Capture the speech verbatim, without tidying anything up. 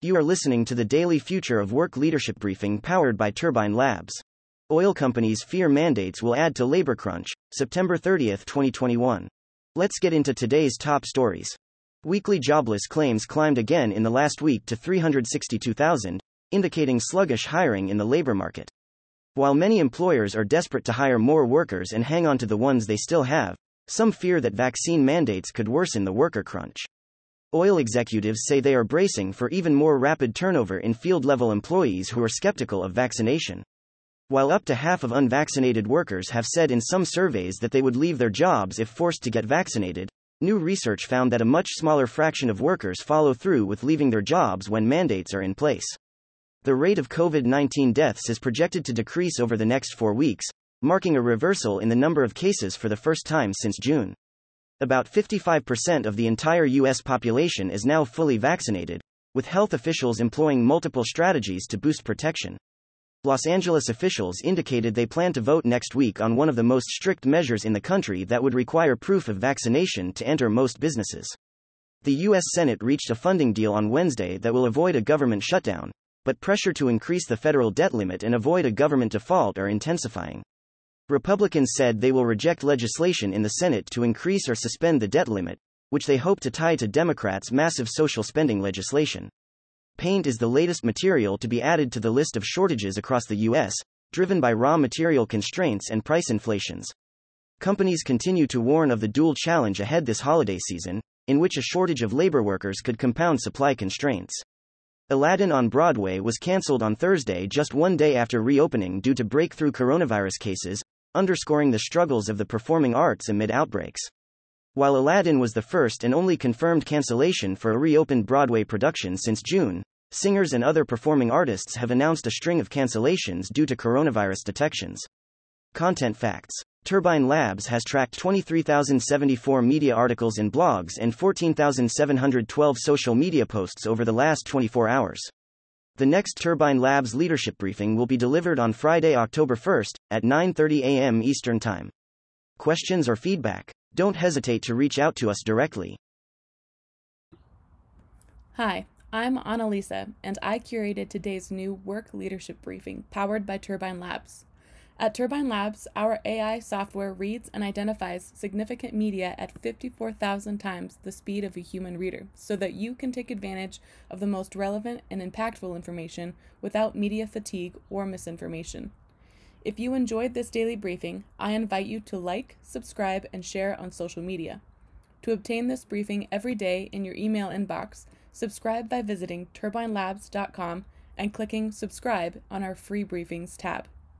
You are listening to the Daily Future of Work Leadership Briefing powered by Turbine Labs. Oil companies fear mandates will add to labor crunch, September thirtieth, twenty twenty-one. Let's get into today's top stories. Weekly jobless claims climbed again in the last week to three hundred sixty-two thousand, indicating sluggish hiring in the labor market. While many employers are desperate to hire more workers and hang on to the ones they still have, some fear that vaccine mandates could worsen the worker crunch. Oil executives say they are bracing for even more rapid turnover in field-level employees who are skeptical of vaccination. While up to half of unvaccinated workers have said in some surveys that they would leave their jobs if forced to get vaccinated, new research found that a much smaller fraction of workers follow through with leaving their jobs when mandates are in place. The rate of COVID nineteen deaths is projected to decrease over the next four weeks, marking a reversal in the number of cases for the first time since June. About fifty-five percent of the entire U S population is now fully vaccinated, with health officials employing multiple strategies to boost protection. Los Angeles officials indicated they plan to vote next week on one of the most strict measures in the country that would require proof of vaccination to enter most businesses. The U S Senate reached a funding deal on Wednesday that will avoid a government shutdown, but pressure to increase the federal debt limit and avoid a government default are intensifying. Republicans said they will reject legislation in the Senate to increase or suspend the debt limit, which they hope to tie to Democrats' massive social spending legislation. Paint is the latest material to be added to the list of shortages across the U S, driven by raw material constraints and price inflations. Companies continue to warn of the dual challenge ahead this holiday season, in which a shortage of labor workers could compound supply constraints. Aladdin on Broadway was canceled on Thursday just one day after reopening due to breakthrough coronavirus cases, underscoring the struggles of the performing arts amid outbreaks. While Aladdin was the first and only confirmed cancellation for a reopened Broadway production since June, singers and other performing artists have announced a string of cancellations due to coronavirus detections. Content facts. Turbine Labs has tracked twenty-three thousand seventy-four media articles and blogs and fourteen thousand seven hundred twelve social media posts over the last twenty-four hours. The next Turbine Labs leadership briefing will be delivered on Friday, October first, at nine thirty a m Eastern Time. Questions or feedback? Don't hesitate to reach out to us directly. Hi, I'm Annalisa, and I curated today's new Work Leadership Briefing powered by Turbine Labs. At Turbine Labs, our A I software reads and identifies significant media at fifty-four thousand times the speed of a human reader, so that you can take advantage of the most relevant and impactful information without media fatigue or misinformation. If you enjoyed this daily briefing, I invite you to like, subscribe, and share on social media. To obtain this briefing every day in your email inbox, subscribe by visiting turbine labs dot com and clicking subscribe on our free briefings tab.